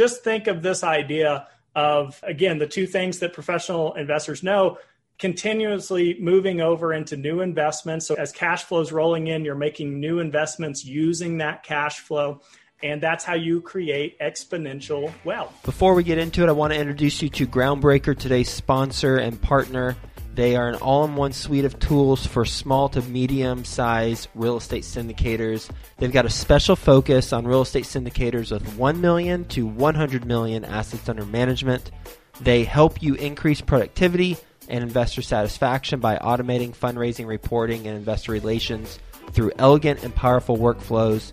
just think of this idea of, again, the two things that professional investors know, continuously moving over into new investments. So as cash flow is rolling in, you're making new investments using that cash flow. And that's how you create exponential wealth. Before we get into it, I want to introduce you to Groundbreaker, today's sponsor and partner. They are an all-in-one suite of tools for small to medium-sized real estate syndicators. They've got a special focus on real estate syndicators with $1 million to $100 million assets under management. They help you increase productivity and investor satisfaction by automating fundraising, reporting, and investor relations through elegant and powerful workflows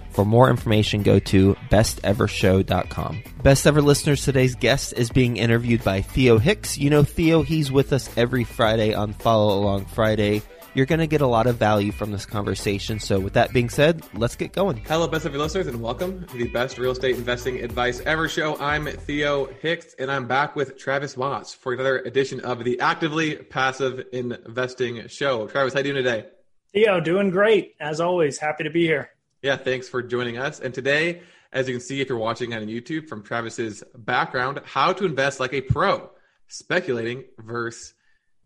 For more information, go to bestevershow.com. Best Ever listeners, today's guest is being interviewed by Theo Hicks. You know Theo, he's with us every Friday on Follow Along Friday. You're going to get a lot of value from this conversation. So with that being said, let's get going. Hello, Best Ever listeners, and welcome to the Best Real Estate Investing Advice Ever Show. I'm Theo Hicks, and I'm back with Travis Watts for another edition of the Actively Passive Investing Show. Travis, how are you doing today? Theo, doing great. As always, happy to be here. Yeah, thanks for joining us. And today, as you can see, if you're watching on YouTube from Travis's background, how to invest like a pro, speculating versus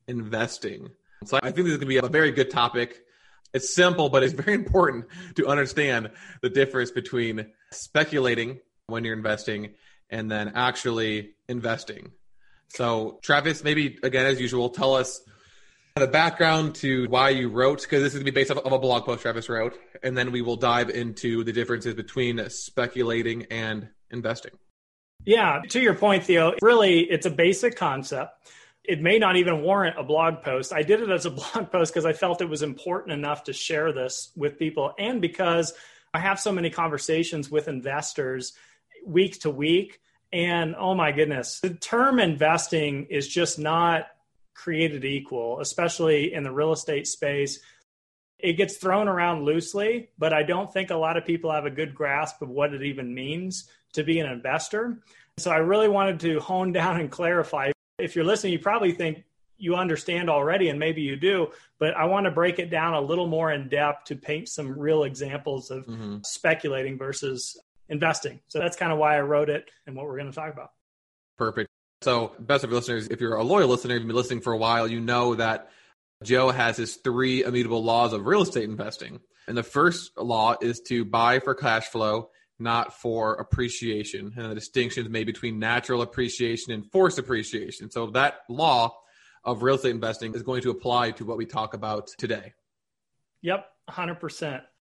investing. So I think this is going to be a very good topic. It's simple, but it's very important to understand the difference between speculating when you're investing and then actually investing. So Travis, maybe again, as usual, tell us the background to why you wrote, because this is going to be based off of a blog post Travis wrote, and then we will dive into the differences between speculating and investing. Yeah, to your point, Theo, really, it's a basic concept. It may not even warrant a blog post. I did it as a blog post because I felt it was important enough to share this with people, and because I have so many conversations with investors week to week, and oh my goodness, the term investing is just not created equal, especially in the real estate space. It gets thrown around loosely, but I don't think a lot of people have a good grasp of what it even means to be an investor. So I really wanted to hone down and clarify. If you're listening, you probably think you understand already, and maybe you do, but I want to break it down a little more in depth to paint some real examples of speculating versus investing. So that's kind of why I wrote it and what we're going to talk about. Perfect. So Best of listeners, if you're a loyal listener, you've been listening for a while, you know that Joe has his three immutable laws of real estate investing. And the first law is to buy for cash flow, not for appreciation. And the distinction is made between natural appreciation and forced appreciation. So that law of real estate investing is going to apply to what we talk about today. Yep, 100%.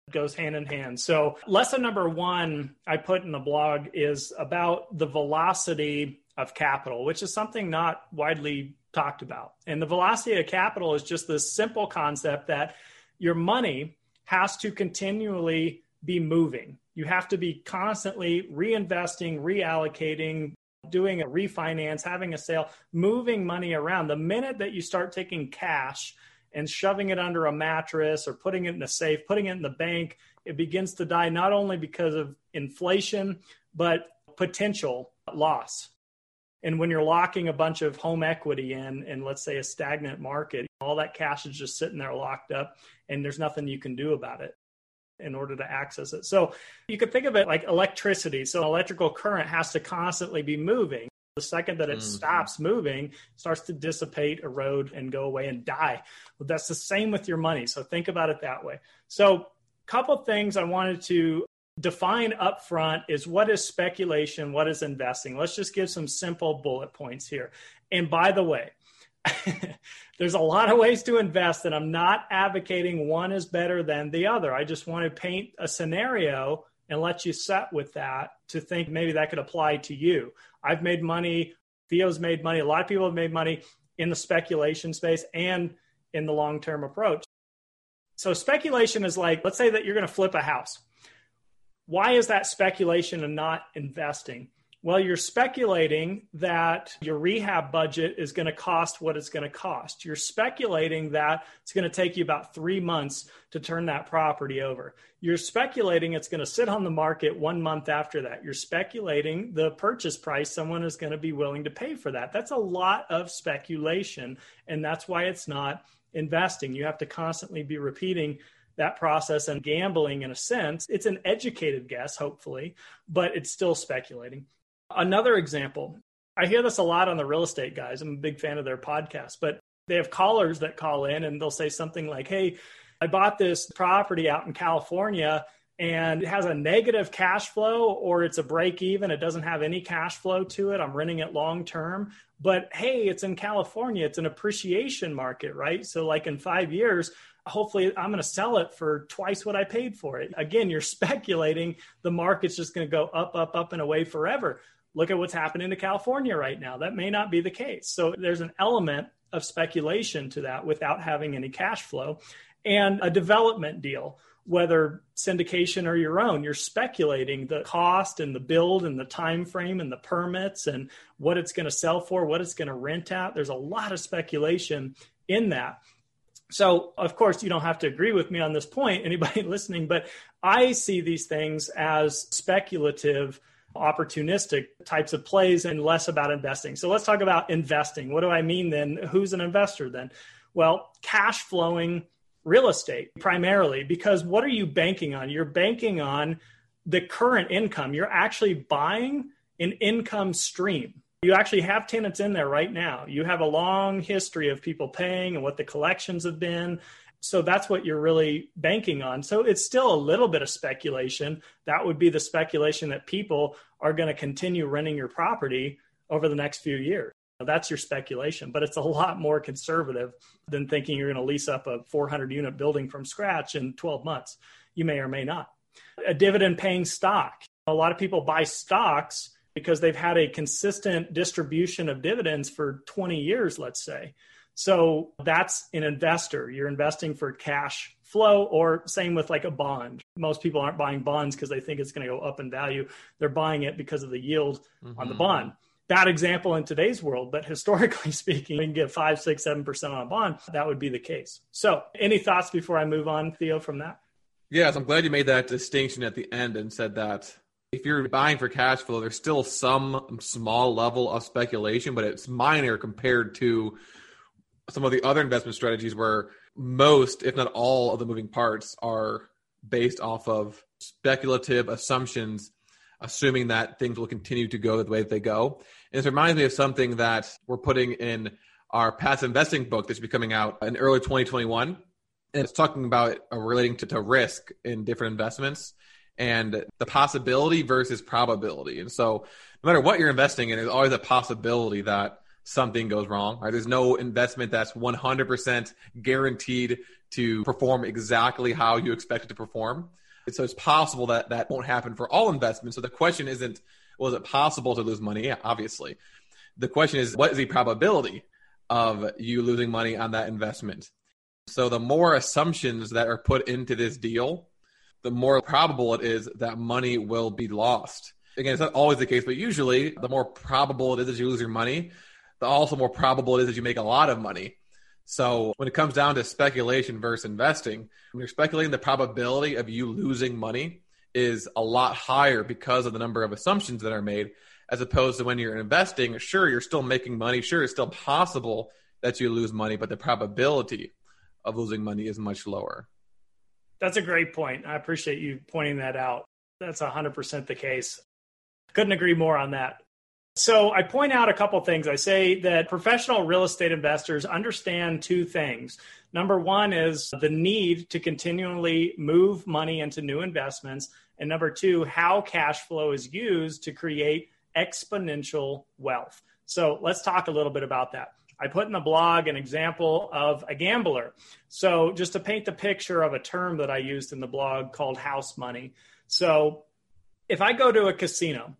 It goes hand in hand. So lesson number one I put in the blog is about the velocity of capital, which is something not widely talked about. And the velocity of capital is just this simple concept that your money has to continually be moving. You have to be constantly reinvesting, reallocating, doing a refinance, having a sale, moving money around. The minute that you start taking cash and shoving it under a mattress or putting it in a safe, putting it in the bank, it begins to die, not only because of inflation, but potential loss. And when you're locking a bunch of home equity in let's say a stagnant market, all that cash is just sitting there locked up and there's nothing you can do about it in order to access it. So you could think of it like electricity. So electrical current has to constantly be moving. The second that it stops moving, it starts to dissipate, erode, and go away and die. Well, that's the same with your money. So think about it that way. So a couple things I wanted to define upfront is what is speculation, what is investing. Let's just give some simple bullet points here. And by the way, there's a lot of ways to invest, and I'm not advocating one is better than the other. I just want to paint a scenario and let you set with that to think maybe that could apply to you. I've made money. Theo's made money. A lot of people have made money in the speculation space and in the long-term approach. So speculation is like, let's say that you're going to flip a house. Why is that speculation and not investing? Well, you're speculating that your rehab budget is going to cost what it's going to cost. You're speculating that it's going to take you about 3 months to turn that property over. You're speculating it's going to sit on the market 1 month after that. You're speculating the purchase price someone is going to be willing to pay for that. That's a lot of speculation, and that's why it's not investing. You have to constantly be repeating that process and gambling in a sense. It's an educated guess, hopefully, but it's still speculating. Another example, I hear this a lot on the real estate guys. I'm a big fan of their podcast, but they have callers that call in and they'll say something like, hey, I bought this property out in California and it has a negative cash flow, or it's a break even. It doesn't have any cash flow to it. I'm renting it long term, but hey, it's in California. It's an appreciation market, right? So like in 5 years, hopefully I'm going to sell it for twice what I paid for it. Again, you're speculating the market's just going to go up, up, up and away forever. Look at what's happening to California right now. That may not be the case. So there's an element of speculation to that without having any cash flow. And a development deal, whether syndication or your own, you're speculating the cost and the build and the time frame and the permits and what it's going to sell for, what it's going to rent at. There's a lot of speculation in that. So, of course, you don't have to agree with me on this point, anybody listening, but I see these things as speculative, opportunistic types of plays and less about investing. So let's talk about investing. What do I mean then? Who's an investor then? Well, cash flowing real estate primarily, because what are you banking on? You're banking on the current income. You're actually buying an income stream. You actually have tenants in there right now. You have a long history of people paying and what the collections have been. So that's what you're really banking on. So it's still a little bit of speculation. That would be the speculation that people are going to continue renting your property over the next few years. That's your speculation, but it's a lot more conservative than thinking you're going to lease up a 400 unit building from scratch in 12 months. You may or may not. A dividend paying stock. A lot of people buy stocks because they've had a consistent distribution of dividends for 20 years, let's say. So that's an investor. You're investing for cash flow, or same with like a bond. Most people aren't buying bonds because they think it's going to go up in value. They're buying it because of the yield on the bond. Bad example in today's world, but historically speaking, we can get 5, 6, 7% on a bond. That would be the case. So any thoughts before I move on, Theo, from that? Yes, I'm glad you made that distinction at the end and said that if you're buying for cash flow, there's still some small level of speculation, but it's minor compared to some of the other investment strategies where most, if not all, of the moving parts are based off of speculative assumptions, assuming that things will continue to go the way that they go. And this reminds me of something that we're putting in our passive investing book that's coming out in early 2021. And it's talking about relating to risk in different investments and the possibility versus probability. And so no matter what you're investing in, there's always a possibility that something goes wrong, right? There's no investment that's 100% guaranteed to perform exactly how you expect it to perform. And so it's possible that that won't happen for all investments. So the question isn't, well, is it possible to lose money? Yeah, obviously. The question is, what is the probability of you losing money on that investment? So the more assumptions that are put into this deal, the more probable it is that money will be lost. Again, it's not always the case, but usually the more probable it is that you lose your money, the also more probable it is that you make a lot of money. So when it comes down to speculation versus investing, when you're speculating, the probability of you losing money is a lot higher because of the number of assumptions that are made, as opposed to when you're investing. Sure, you're still making money. Sure, it's still possible that you lose money, but the probability of losing money is much lower. That's a great point. I appreciate you pointing that out. That's 100% the case. Couldn't agree more on that. So I point out a couple things. I say that professional real estate investors understand two things. Number one is the need to continually move money into new investments. And number two, how cash flow is used to create exponential wealth. So let's talk a little bit about that. I put in the blog an example of a gambler. So just to paint the picture of a term that I used in the blog called house money. So if I go to a casino,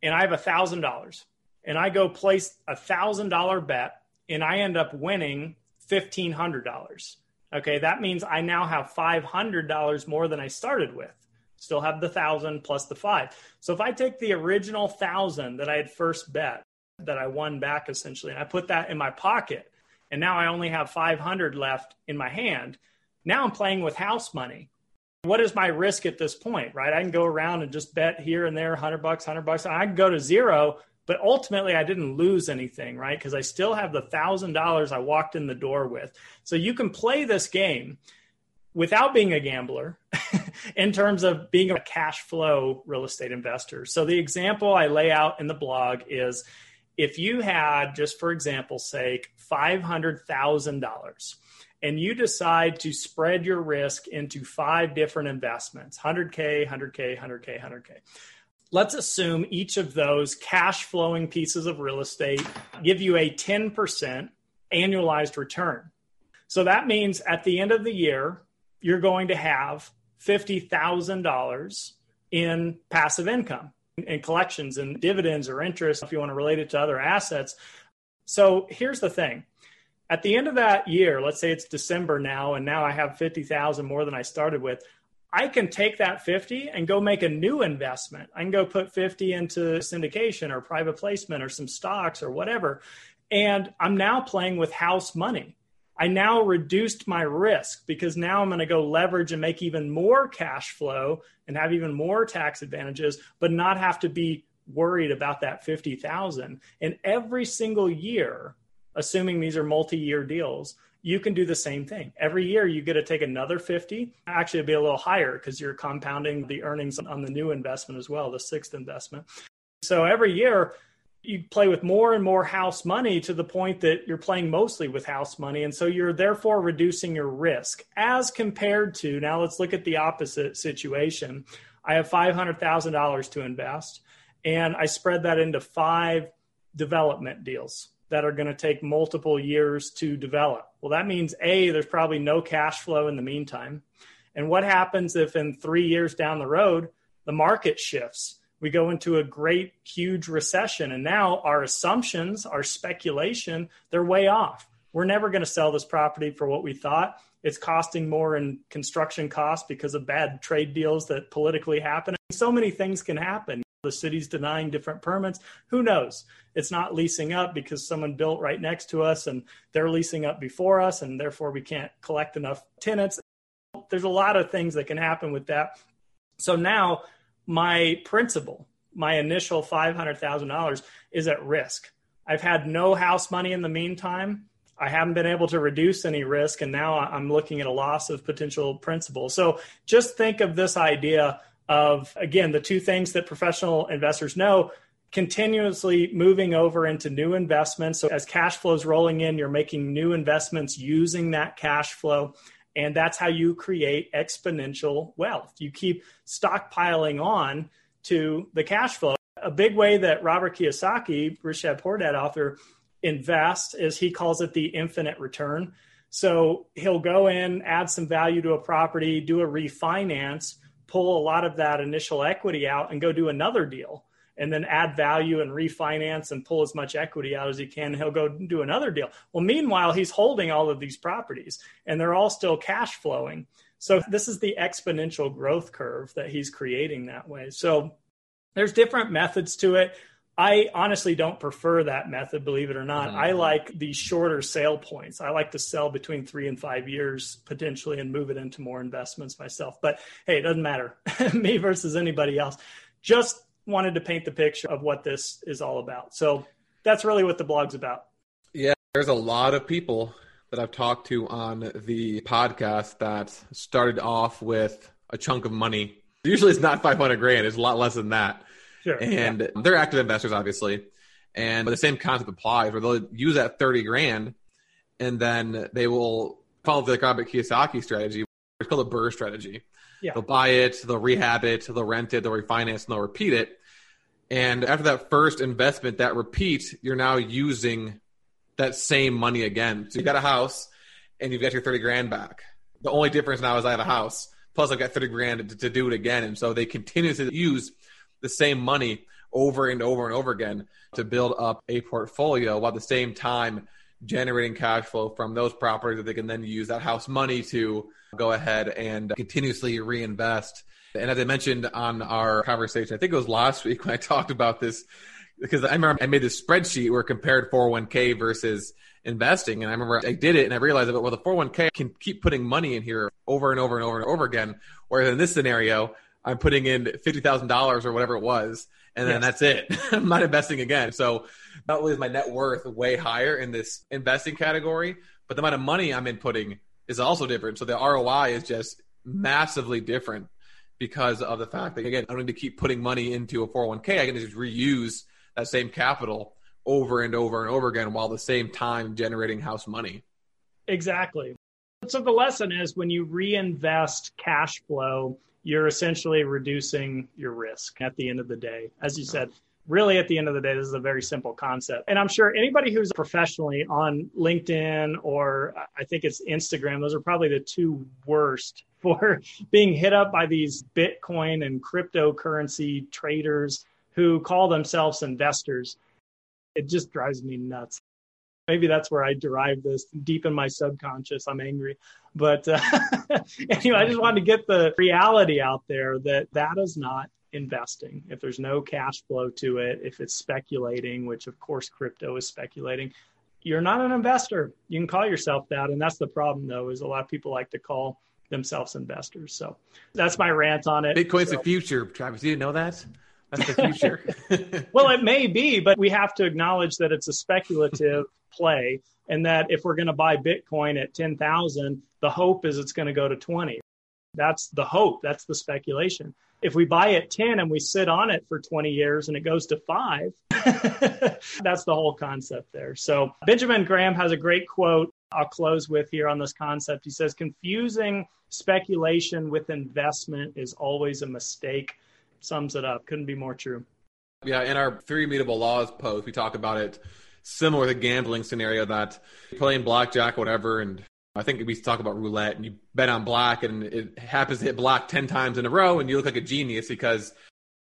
and I have $1,000 and I go place $1,000 bet and I end up winning $1,500. Okay, that means I now have $500 more than I started with. Still have the 1,000 plus the 5. So if I take the original 1,000 that I had first bet that I won back essentially, and I put that in my pocket, and now I only have 500 left in my hand. Now I'm playing with house money. What is my risk at this point, right? I can go around and just bet here and there, $100, and I can go to zero, but ultimately I didn't lose anything, right? Because I still have the $1,000 I walked in the door with. So you can play this game without being a gambler in terms of being a cash flow real estate investor. So the example I lay out in the blog is if you had, just for example's sake, $500,000, and you decide to spread your risk into 5 different investments, 100K, 100K, 100K, 100K. Let's assume each of those cash flowing pieces of real estate give you a 10% annualized return. So that means at the end of the year, you're going to have $50,000 in passive income and collections and dividends or interest, if you want to relate it to other assets. So here's the thing. At the end of that year, let's say it's December now, and now I have $50,000 more than I started with. I can take that $50,000 and go make a new investment. I can go put $50,000 into syndication or private placement or some stocks or whatever. And I'm now playing with house money. I now reduced my risk because now I'm going to go leverage and make even more cash flow and have even more tax advantages, but not have to be worried about that $50,000. And every single year, assuming these are multi-year deals, you can do the same thing. Every year you get to take another 50. Actually, it'd be a little higher because you're compounding the earnings on the new investment as well, the 6th investment. So every year you play with more and more house money to the point that you're playing mostly with house money. And so you're therefore reducing your risk as compared to, now let's look at the opposite situation. I have $500,000 to invest and I spread that into 5 development deals that are going to take multiple years to develop. Well, that means A, there's probably no cash flow in the meantime. And what happens if in 3 years down the road, the market shifts? We go into a great, huge recession. And now our assumptions, our speculation, they're way off. We're never going to sell this property for what we thought. It's costing more in construction costs because of bad trade deals that politically happen. So many things can happen. The city's denying different permits. Who knows? It's not leasing up because someone built right next to us and they're leasing up before us and therefore we can't collect enough tenants. There's a lot of things that can happen with that. So now my principal, my initial $500,000 is at risk. I've had no house money in the meantime. I haven't been able to reduce any risk and now I'm looking at a loss of potential principal. So just think of this idea of, again, the two things that professional investors know, continuously moving over into new investments. So as cash flow is rolling in, you're making new investments using that cash flow. And that's how you create exponential wealth. You keep stockpiling on to the cash flow. A big way that Robert Kiyosaki, Rich Dad Poor Dad author, invest, as he calls it, the infinite return. So he'll go in, add some value to a property, do a refinance, pull a lot of that initial equity out and go do another deal, and then add value and refinance and pull as much equity out as he can. He'll go do another deal. Well, meanwhile, he's holding all of these properties and they're all still cash flowing. So this is the exponential growth curve that he's creating that way. So there's different methods to it. I honestly don't prefer that method, believe it or not. Mm-hmm. I like the shorter sale points. I like to sell between 3 and 5 years potentially and move it into more investments myself. But hey, it doesn't matter, me versus anybody else. Just wanted to paint the picture of what this is all about. So that's really what the blog's about. Yeah, there's a lot of people that I've talked to on the podcast that started off with a chunk of money. Usually it's not 500 grand. It's a lot less than that. Sure. And they're active investors, obviously. And the same concept applies where they'll use that 30 grand and then they will follow the Robert Kiyosaki strategy. It's called a BRRRR strategy. Yeah. They'll buy it, they'll rehab it, they'll rent it, they'll refinance, and they'll repeat it. And after that first investment, that repeat, you're now using that same money again. So you got a house and you've got your 30 grand back. The only difference now is I have a house, plus I've got 30 grand to do it again. And so they continue to use the same money over and over and over again to build up a portfolio while at the same time generating cash flow from those properties that they can then use that house money to go ahead and continuously reinvest. And as I mentioned on our conversation, I think it was last week when I talked about this, because I remember I made this spreadsheet where it compared 401k versus investing. And I remember I did it and I realized that, well, the 401k can keep putting money in here over and over and over and over again. Whereas in this scenario, I'm putting in $50,000 or whatever it was, and then that's it. I'm not investing again. So not only is my net worth way higher in this investing category, but the amount of money I'm inputting is also different. So the ROI is just massively different because of the fact that, again, I don't need to keep putting money into a 401k. I can just reuse that same capital over and over and over again while at the same time generating house money. Exactly. So the lesson is when you reinvest cash flow, you're essentially reducing your risk at the end of the day. As you said, really at the end of the day, this is a very simple concept. And I'm sure anybody who's professionally on LinkedIn or I think it's Instagram, those are probably the two worst for being hit up by these Bitcoin and cryptocurrency traders who call themselves investors. It just drives me nuts. Maybe that's where I derive this deep in my subconscious. I'm angry. But anyway, I just wanted to get the reality out there that that is not investing. If there's no cash flow to it, if it's speculating, which of course crypto is speculating, you're not an investor. You can call yourself that. And that's the problem, though, is a lot of people like to call themselves investors. So that's my rant on it. Bitcoin's the future, Travis. You didn't know that? That's the future. Well, it may be, but we have to acknowledge that it's a speculative play. And that if we're going to buy Bitcoin at 10,000, the hope is it's going to go to 20. That's the hope. That's the speculation. If we buy at 10 and we sit on it for 20 years and it goes to 5, that's the whole concept there. So Benjamin Graham has a great quote I'll close with here on this concept. He says, confusing speculation with investment is always a mistake. Sums it up. Couldn't be more true. Yeah. In our 3 immutable laws post, we talk about it similar to the gambling scenario that playing blackjack, whatever. And I think we talk about roulette and you bet on black and it happens to hit black 10 times in a row. And you look like a genius because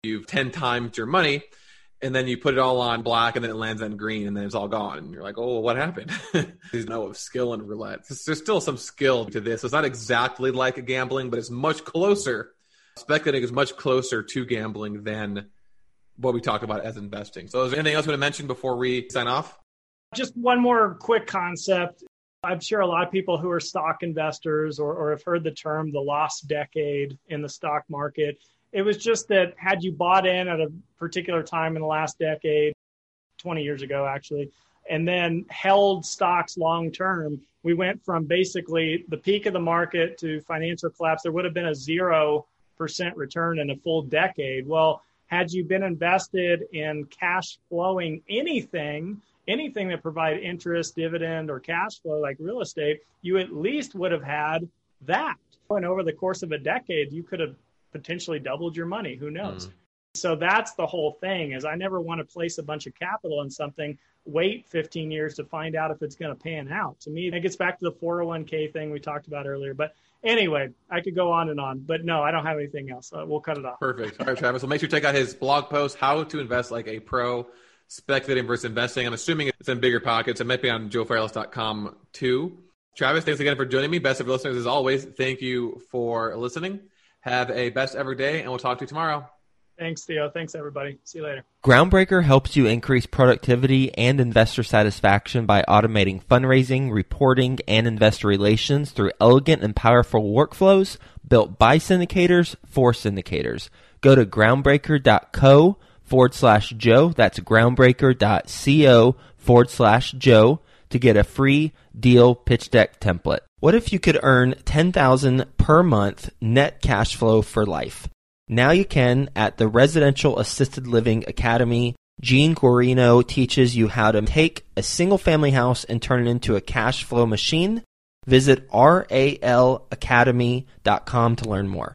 you've 10 times your money and then you put it all on black and then it lands on green and then it's all gone. And you're like, oh, what happened? There's no skill in roulette. There's still some skill to this. It's not exactly like a gambling, but it's much closer. Speculating is much closer to gambling than what we talked about as investing. So is there anything else you want to mention before we sign off? Just one more quick concept. I'm sure a lot of people who are stock investors or have heard the term, the lost decade in the stock market. It was just that had you bought in at a particular time in the last decade, 20 years ago, actually, and then held stocks long-term, we went from basically the peak of the market to financial collapse. There would have been a 0% return in a full decade. Well, had you been invested in cash flowing anything that provide interest, dividend, or cash flow like real estate, you at least would have had that. And over the course of a decade, you could have potentially doubled your money. Who knows? So that's the whole thing, is I never want to place a bunch of capital in something, wait 15 years to find out if it's going to pan out. To me, that gets back to the 401k thing we talked about earlier. But anyway, I could go on and on. But no, I don't have anything else. We'll cut it off. Perfect. All right, Travis. So make sure you check out his blog post, How to Invest Like a Pro, Speculating versus Investing. I'm assuming it's in bigger pockets. It might be on joefairless.com too. Travis, thanks again for joining me. Best of listeners, as always, thank you for listening. Have a best ever day, and we'll talk to you tomorrow. Thanks, Theo. Thanks, everybody. See you later. Groundbreaker helps you increase productivity and investor satisfaction by automating fundraising, reporting, and investor relations through elegant and powerful workflows built by syndicators for syndicators. Go to groundbreaker.co/Joe. That's groundbreaker.co/Joe to get a free deal pitch deck template. What if you could earn $10,000 per month net cash flow for life? Now you can at the Residential Assisted Living Academy. Gene Guarino teaches you how to take a single family house and turn it into a cash flow machine. Visit ralacademy.com to learn more.